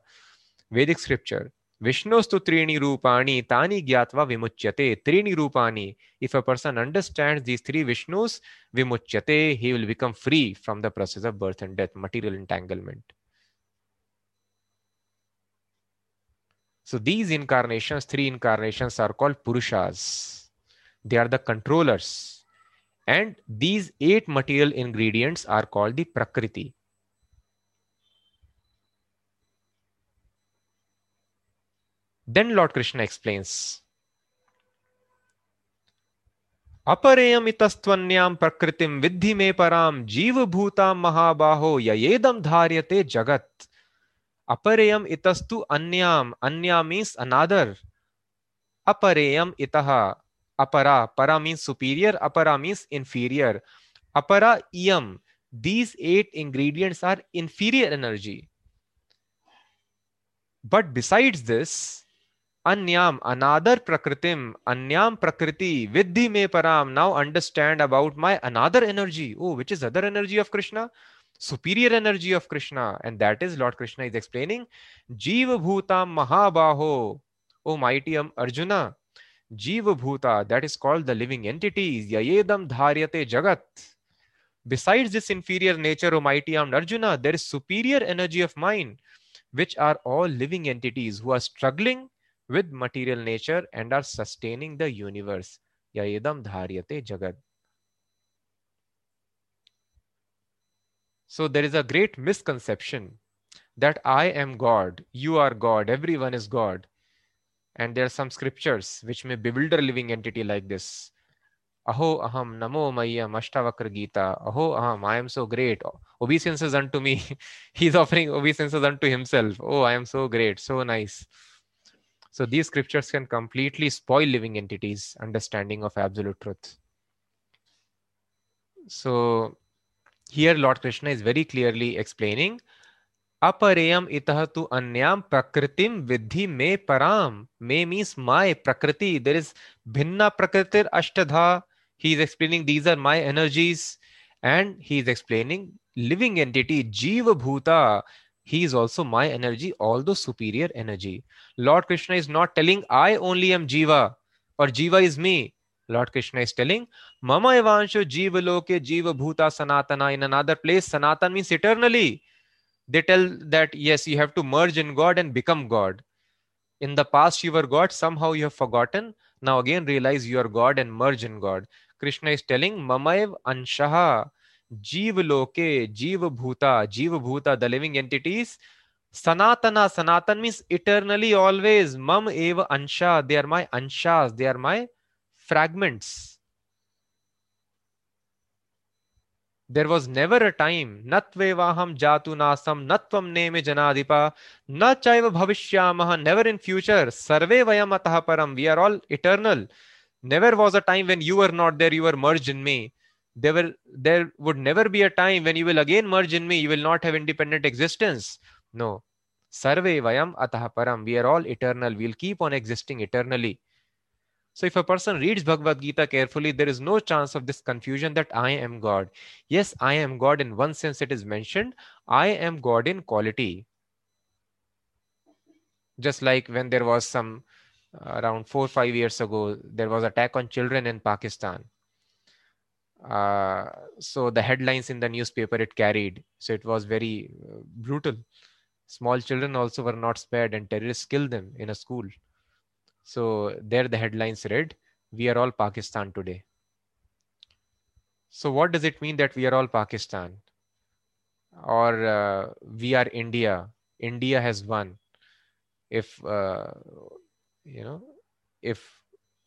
Vedic scripture. Vishnostu Trini Rupani, Tani Gyatva Vimuchyate, Trini Rupani. If a person understands these three Vishnus, Vimuchyate, he will become free from the process of birth and death, material entanglement. So these incarnations, three incarnations, are called Purushas. They are the controllers. And these eight material ingredients are called the Prakriti. Then Lord Krishna explains. Apareyam itastvanyam prakritim vidhi me param jiva bhutam mahabaho yayedam dharyate jagat. Apareyam itastu anyam. Anyam means another. Apareyam itaha. Apara. Para means superior. Apara means inferior. Apara iyam. These eight ingredients are inferior energy. But besides this, Anyam, another prakritim, anyam prakriti, vidhi me param. Now understand about my another energy. Oh, which is other energy of Krishna? Superior energy of Krishna. And that is Lord Krishna is explaining. Jiva bhutam mahabaho. O mighty Arjuna. Jiva bhuta, that is called the living entities. Yayedam dharyate jagat. Besides this inferior nature, O mighty Arjuna, there is superior energy of mine, which are all living entities who are struggling with material nature and are sustaining the universe. Yayedam dharyate jagat. So there is a great misconception that I am God, you are God, everyone is God. And there are some scriptures which may bewilder living entity like this. Aho aham namo mayam ashtavakra gita. Aho aham, I am so great. Obeisances unto me. He is offering obeisances unto himself. Oh, I am so great, so nice. So these scriptures can completely spoil living entities' understanding of absolute truth. So here Lord Krishna is very clearly explaining, Apareyam itahatu anyam prakritim vidhi me param. Me means my prakriti. There is bhinna prakritir ashtadha. He is explaining these are my energies. And he is explaining living entity, jiva bhuta. He is also my energy, although superior energy. Lord Krishna is not telling I only am Jiva or Jiva is me. Lord Krishna is telling Mama Evansho Jiva Loke Jiva Bhuta Sanatana. In another place, Sanatan means eternally. They tell that yes, you have to merge in God and become God. In the past you were God, somehow you have forgotten. Now again realize you are God and merge in God. Krishna is telling Mama Ev Anshaha. Jiva Loke, Jiva Bhuta, Jiva Bhuta, the living entities. Sanatana, Sanatan means eternally, always. Mam Eva Ansha, they are my Anshas, they are my fragments. There was never a time, Natvevaham Jatu Nasam, Natvam Neme Janadipa, Na Chaiva Bhavishyamaha, never in future, Sarve Vayam Ataha Param, we are all eternal. Never was a time when you were not there, you were merged in me. There will, there would never be a time when you will again merge in me. You will not have independent existence. No. Sarve vayam ataha param. We are all eternal. We will keep on existing eternally. So if a person reads Bhagavad Gita carefully, there is no chance of this confusion that I am God. Yes, I am God. In one sense it is mentioned. I am God in quality. Just like when there was some, uh, around four or five years ago, there was attack on children in Pakistan. Uh, so the headlines in the newspaper it carried. So it was very uh, brutal. Small children also were not spared and terrorists killed them in a school. So there the headlines read, we are all Pakistan today. So what does it mean that we are all Pakistan? Or uh, we are India. India has won. If, uh, you know, if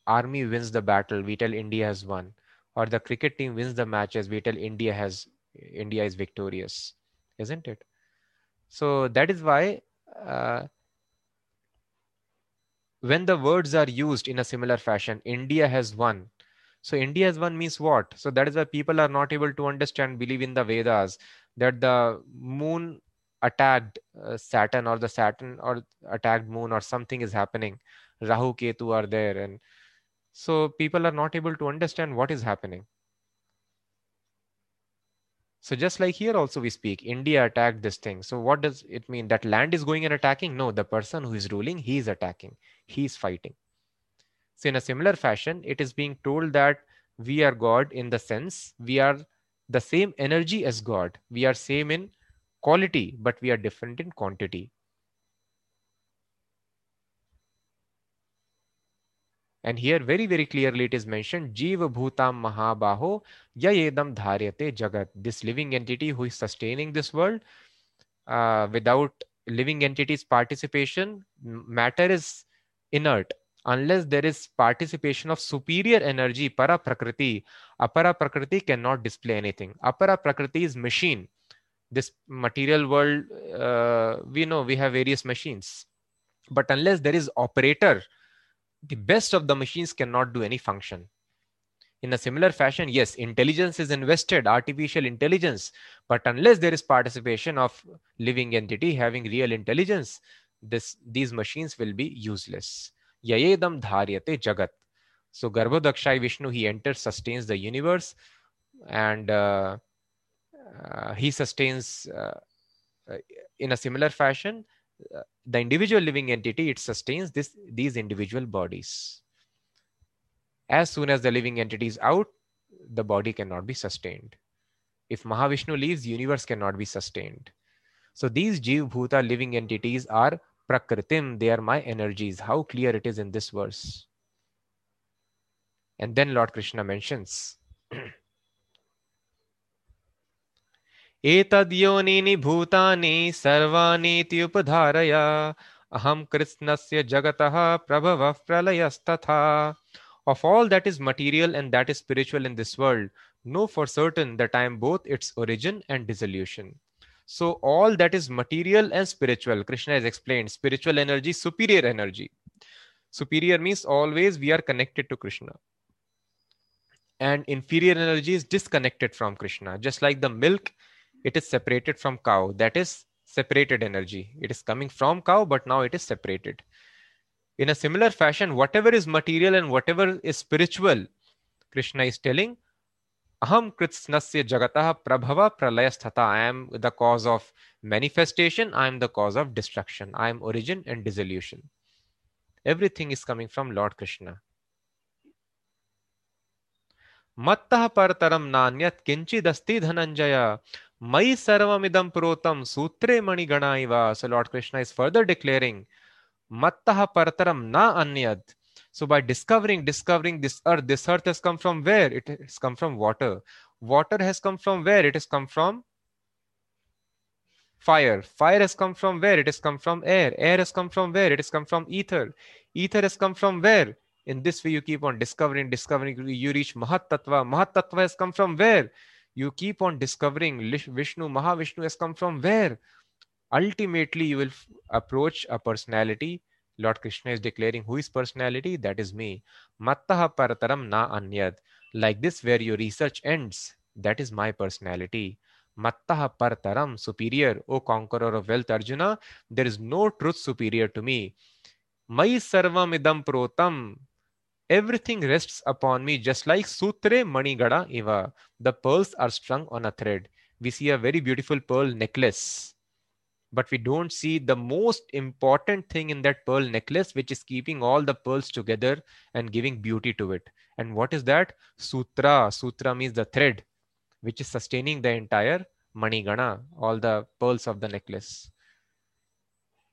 army wins the battle, we tell India has won. Or the cricket team wins the matches, we tell India has India is victorious, isn't it? So that is why uh, when the words are used in a similar fashion, India has won. So India has won means what? So that is why people are not able to understand, believe in the Vedas, that the moon attacked uh, Saturn or the Saturn or attacked moon or something is happening. Rahu, Ketu are there and so people are not able to understand what is happening. So just like here also we speak, India attacked this thing. So what does it mean? That land is going and attacking? No, the person who is ruling, he is attacking. He is fighting. So in a similar fashion, it is being told that we are God in the sense we are the same energy as God. We are same in quality, but we are different in quantity. And here very, very clearly it is mentioned, Jiva Bhutam Mahabaho Yayedam Dharyate Jagat. This living entity who is sustaining this world, uh, without living entity's participation, matter is inert. Unless there is participation of superior energy, para prakriti, apara prakriti cannot display anything. Apara prakriti is machine. This material world, uh, we know we have various machines. But unless there is operator, the best of the machines cannot do any function. In a similar fashion, yes, intelligence is invested, artificial intelligence. But unless there is participation of living entity having real intelligence, this these machines will be useless. Yayedam dharyate jagat. So Garbhodakshai Vishnu, he enters, sustains the universe, and uh, uh, he sustains uh, uh, in a similar fashion, uh, the individual living entity, it sustains this these individual bodies. As soon as the living entity is out, the body cannot be sustained. If Mahavishnu leaves, the universe cannot be sustained. So these Jiva Bhuta living entities are Prakritim, they are my energies. How clear it is in this verse. And then Lord Krishna mentions, Etad yonini bhutani sarvani tyupadharaya aham krishnasya jagataha prabhava pralayastatha. Of all that is material and that is spiritual in this world, know for certain that I am both its origin and dissolution. So all that is material and spiritual, Krishna has explained, spiritual energy, superior energy. Superior means always we are connected to Krishna. And inferior energy is disconnected from Krishna. Just like the milk, it is separated from cow. That is separated energy. It is coming from cow, but now it is separated. In a similar fashion, whatever is material and whatever is spiritual, Krishna is telling, Aham Kritsnasya Jagataha Prabhava Pralayasthatha. I am the cause of manifestation. I am the cause of destruction. I am origin and dissolution. Everything is coming from Lord Krishna. Mattaha Partaram Nanyat Kinchidasti Dhananjaya Mai Sarvamidam Protam Sutre Mani Ganaiva. So Lord Krishna is further declaring, Mattaha Partaram Na Anyat. So by discovering, discovering this earth, this earth has come from where? It has come from water. Water has come from where? It has come from fire. Fire has come from where? It has come from air. Air has come from where? It has come from ether. Ether has come from where? In this way you keep on discovering, discovering, you reach Mahat-tattva. Mahat-tattva has come from where? You keep on discovering. Vishnu, Mahavishnu has come from where? Ultimately you will approach a personality. Lord Krishna is declaring who is personality, that is me. Mattaha parataram na anyad. Like this, where your research ends, that is my personality. Mattaha parataram, superior, O conqueror of wealth Arjuna, there is no truth superior to me. Mai sarvam idam protam, everything rests upon me, just like sutre mani gada eva. The pearls are strung on a thread. We see a very beautiful pearl necklace. But we don't see the most important thing in that pearl necklace, which is keeping all the pearls together and giving beauty to it. And what is that? Sutra. Sutra means the thread, which is sustaining the entire manigana, all the pearls of the necklace.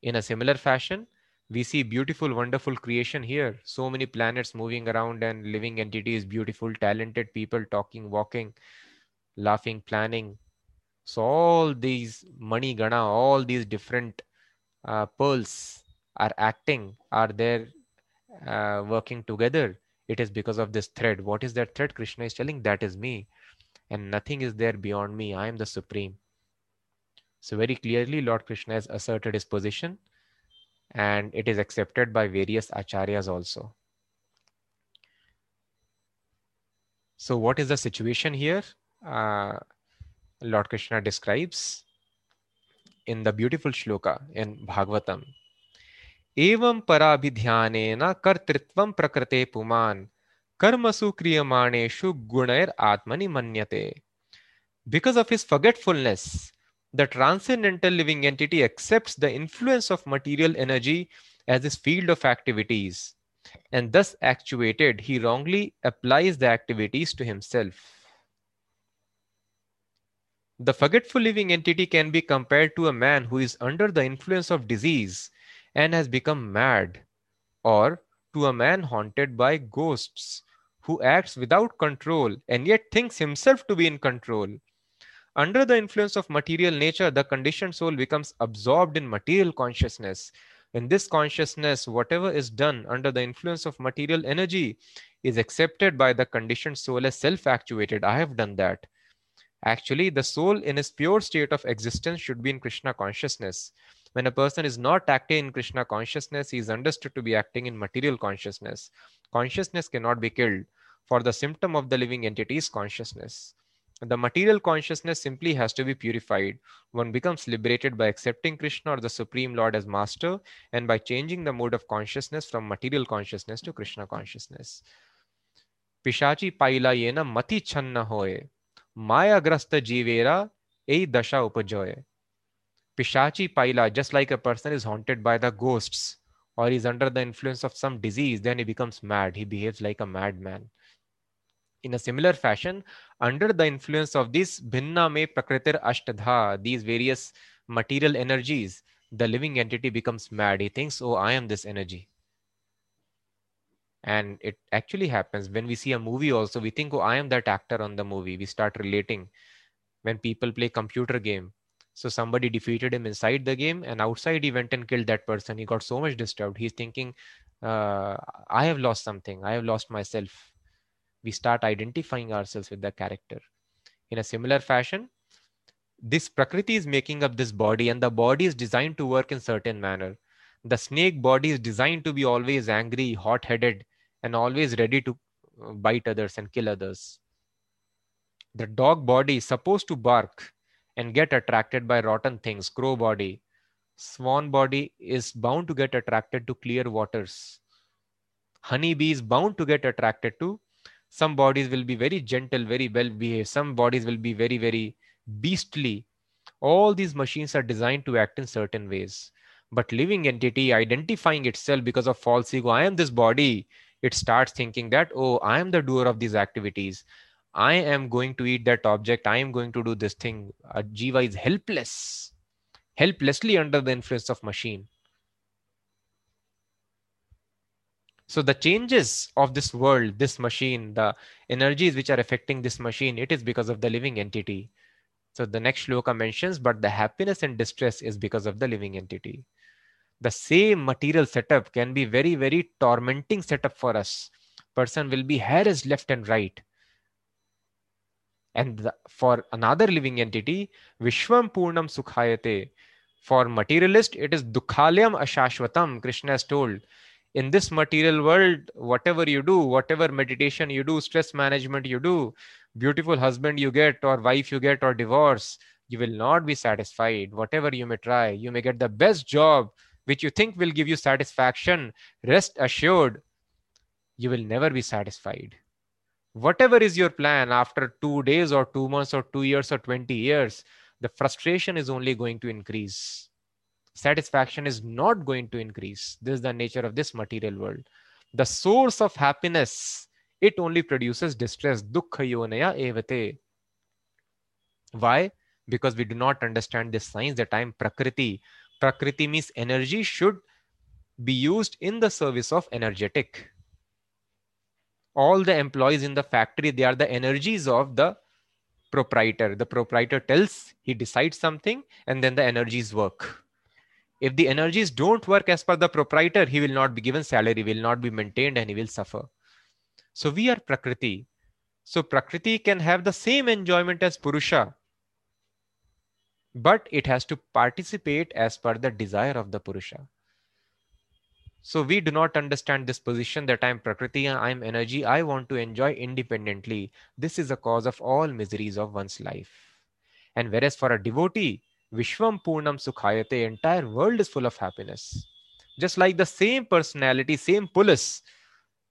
In a similar fashion, we see beautiful, wonderful creation here. So many planets moving around and living entities, beautiful, talented people talking, walking, laughing, planning. So all these mani gana, all these different uh, pearls are acting, are there uh, working together. It is because of this thread. What is that thread? Krishna is telling, that is me. And nothing is there beyond me. I am the Supreme. So very clearly Lord Krishna has asserted his position, and it is accepted by various Acharyas also. So what is the situation here? Uh, Lord Krishna describes in the beautiful shloka in Bhagavatam. Evam parabhidhyanena kartritvam prakrite puman karmasu kriyamaneshu gunair atmani manyate. Because of his forgetfulness, the transcendental living entity accepts the influence of material energy as his field of activities, and thus actuated, he wrongly applies the activities to himself. The forgetful living entity can be compared to a man who is under the influence of disease and has become mad, or to a man haunted by ghosts, who acts without control and yet thinks himself to be in control. Under the influence of material nature, the conditioned soul becomes absorbed in material consciousness. In this consciousness, whatever is done under the influence of material energy is accepted by the conditioned soul as self-actuated. I have done that. Actually, the soul in its pure state of existence should be in Krishna consciousness. When a person is not acting in Krishna consciousness, he is understood to be acting in material consciousness. Consciousness cannot be killed, for the symptom of the living entity is consciousness. The material consciousness simply has to be purified. One becomes liberated by accepting Krishna or the Supreme Lord as master and by changing the mode of consciousness from material consciousness to Krishna consciousness. Pishachi paila yena mati channa hoye, maya grasta jivera ei dasha upajoye. Pishachi paila, just like a person is haunted by the ghosts or is under the influence of some disease, then he becomes mad. He behaves like a madman. In a similar fashion, under the influence of these bhinna me prakritir ashtadha, these various material energies, the living entity becomes mad. He thinks, oh, I am this energy. And it actually happens when we see a movie also. We think, oh, I am that actor on the movie. We start relating when people play computer game. So somebody defeated him inside the game and outside he went and killed that person. He got so much disturbed. He's thinking, uh, I have lost something. I have lost myself. We start identifying ourselves with the character. In a similar fashion, this Prakriti is making up this body and the body is designed to work in certain manner. The snake body is designed to be always angry, hot-headed, and always ready to bite others and kill others. The dog body is supposed to bark and get attracted by rotten things, crow body. Swan body is bound to get attracted to clear waters. Honeybee is bound to get attracted to Some bodies will be very gentle, very well-behaved. Some bodies will be very, very beastly. All these machines are designed to act in certain ways. But living entity identifying itself because of false ego, I am this body, it starts thinking that, oh, I am the doer of these activities. I am going to eat that object. I am going to do this thing. A jiva is helpless, helplessly under the influence of machine. So the changes of this world, this machine, the energies which are affecting this machine, it is because of the living entity. So the next shloka mentions, but the happiness and distress is because of the living entity. The same material setup can be very, very tormenting setup for us. Person will be harassed left and right. And the, for another living entity, Vishwam Purnam Sukhayate. For materialist, it is Dukhalayam Ashashvatam, Krishna has told. In this material world, whatever you do, whatever meditation you do, stress management you do, beautiful husband you get or wife you get or divorce, you will not be satisfied. Whatever you may try, you may get the best job which you think will give you satisfaction. Rest assured, you will never be satisfied. Whatever is your plan after two days or two months or two years or twenty years, the frustration is only going to increase. Satisfaction is not going to increase. This is the nature of this material world. The source of happiness, it only produces distress. Dukkha yonaya evate. Why? Because we do not understand this science that I am Prakriti. Prakriti means energy should be used in the service of energetic. All the employees in the factory, they are the energies of the proprietor. The proprietor tells, he decides something and then the energies work. If the energies don't work as per the proprietor, he will not be given salary, will not be maintained, and he will suffer. So we are Prakriti. So Prakriti can have the same enjoyment as Purusha, but it has to participate as per the desire of the Purusha. So we do not understand this position that I am Prakriti and I am energy. I want to enjoy independently. This is the cause of all miseries of one's life. And whereas for a devotee, Vishwam Purnam Sukhayate, entire world is full of happiness. Just like the same personality, same police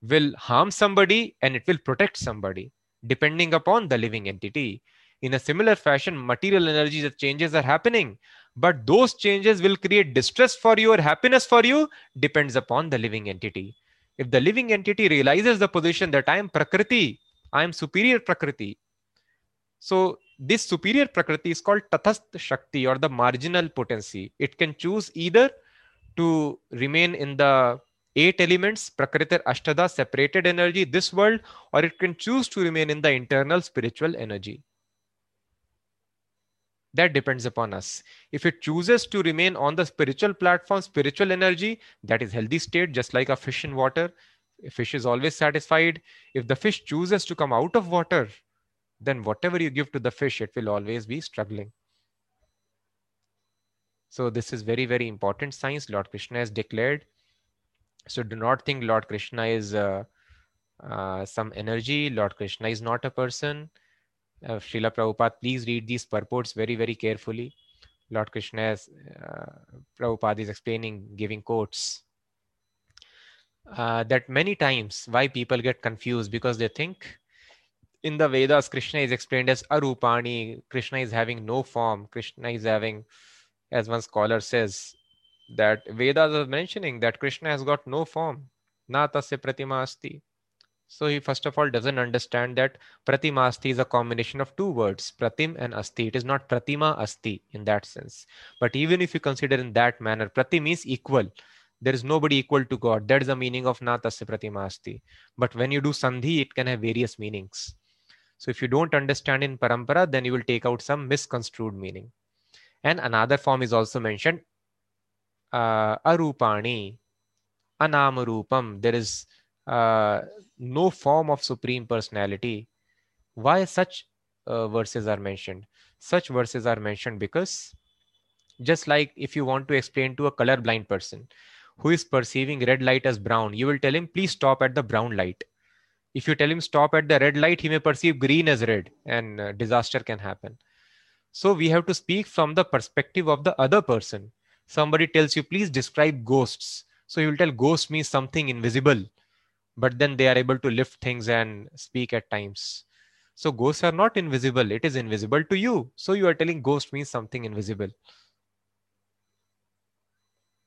will harm somebody and it will protect somebody, depending upon the living entity. In a similar fashion, material energies of changes are happening, but those changes will create distress for you or happiness for you, depends upon the living entity. If the living entity realizes the position that I am Prakriti, I am superior Prakriti. So this superior Prakriti is called Tathastha Shakti or the marginal potency. It can choose either to remain in the eight elements, Prakritir Ashtada, separated energy, this world, or it can choose to remain in the internal spiritual energy. That depends upon us. If it chooses to remain on the spiritual platform, spiritual energy, that is healthy state, just like a fish in water. A fish is always satisfied. If the fish chooses to come out of water, then whatever you give to the fish, it will always be struggling. So this is very, very important science. Lord Krishna has declared. So do not think Lord Krishna is uh, uh, some energy. Lord Krishna is not a person. Uh, Srila Prabhupada, please read these purports very, very carefully. Lord Krishna is, uh, Prabhupada is explaining, giving quotes. Uh, that many times why people get confused, because they think in the Vedas, Krishna is explained as Arupani. Krishna is having no form. Krishna is having, as one scholar says, that Vedas are mentioning that Krishna has got no form. Na tasya pratima asti. So he first of all doesn't understand that Pratima Asti is a combination of two words, Pratim and Asti. It is not Pratima Asti in that sense. But even if you consider in that manner, Pratim is equal. There is nobody equal to God. That is the meaning of Na Tasya Pratima Asti. But when you do Sandhi, it can have various meanings. So if you don't understand in Parampara, then you will take out some misconstrued meaning. And another form is also mentioned, uh, Arupani, Anamarupam. There is Uh, no form of Supreme Personality. Why such uh, verses are mentioned? Such verses are mentioned because just like if you want to explain to a colorblind person who is perceiving red light as brown, you will tell him, please stop at the brown light. If you tell him stop at the red light, he may perceive green as red and uh, disaster can happen. So we have to speak from the perspective of the other person. Somebody tells you, please describe ghosts. So you will tell ghost means something invisible. But then they are able to lift things and speak at times. So ghosts are not invisible. It is invisible to you. So you are telling ghost means something invisible.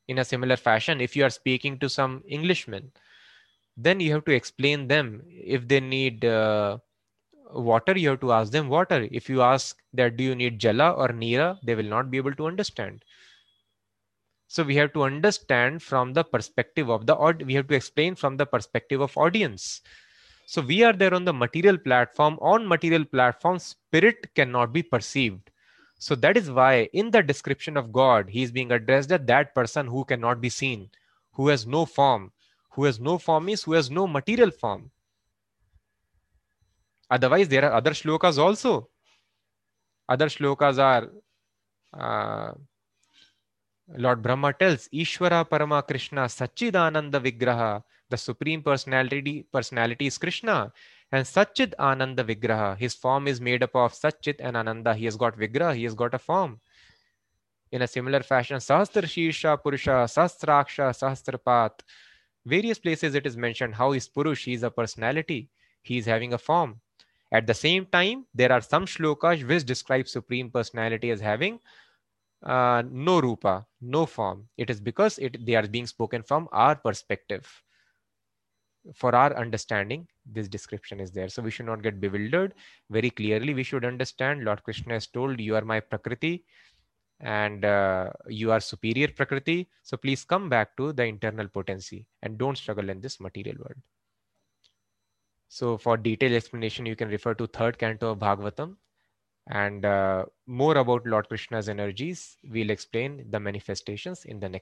In a similar fashion, if you are speaking to some Englishmen, then you have to explain them. If they need uh, water, you have to ask them water. If you ask that, do you need Jala or Nira? They will not be able to understand. So we have to understand from the perspective of the, or we have to explain from the perspective of audience. So we are there on the material platform. On material platform, spirit cannot be perceived. So that is why in the description of God, he is being addressed as that person who cannot be seen, who has no form, who has no form is who has no material form. Otherwise, there are other shlokas also. Other shlokas are, uh, Lord Brahma tells, Ishvara Parama Krishna Satchidananda Vigraha. The Supreme Personality, personality is Krishna. And Satchid Ananda Vigraha. His form is made up of Satchit and Ananda. He has got Vigraha. He has got a form. In a similar fashion, Sahastra Shirsha Purusha, Sahasraksha, Sahasrapat. Various places it is mentioned how is Purush. He is a personality. He is having a form. At the same time, there are some shlokas which describe Supreme Personality as having Uh, no rupa, no form. It is because it, they are being spoken from our perspective. For our understanding, this description is there. So we should not get bewildered. Very clearly, we should understand Lord Krishna has told, you are my Prakriti and uh, you are superior Prakriti. So please come back to the internal potency and don't struggle in this material world. So for detailed explanation, you can refer to third canto of Bhagavatam. And uh, more about Lord Krishna's energies, we'll explain the manifestations in the next.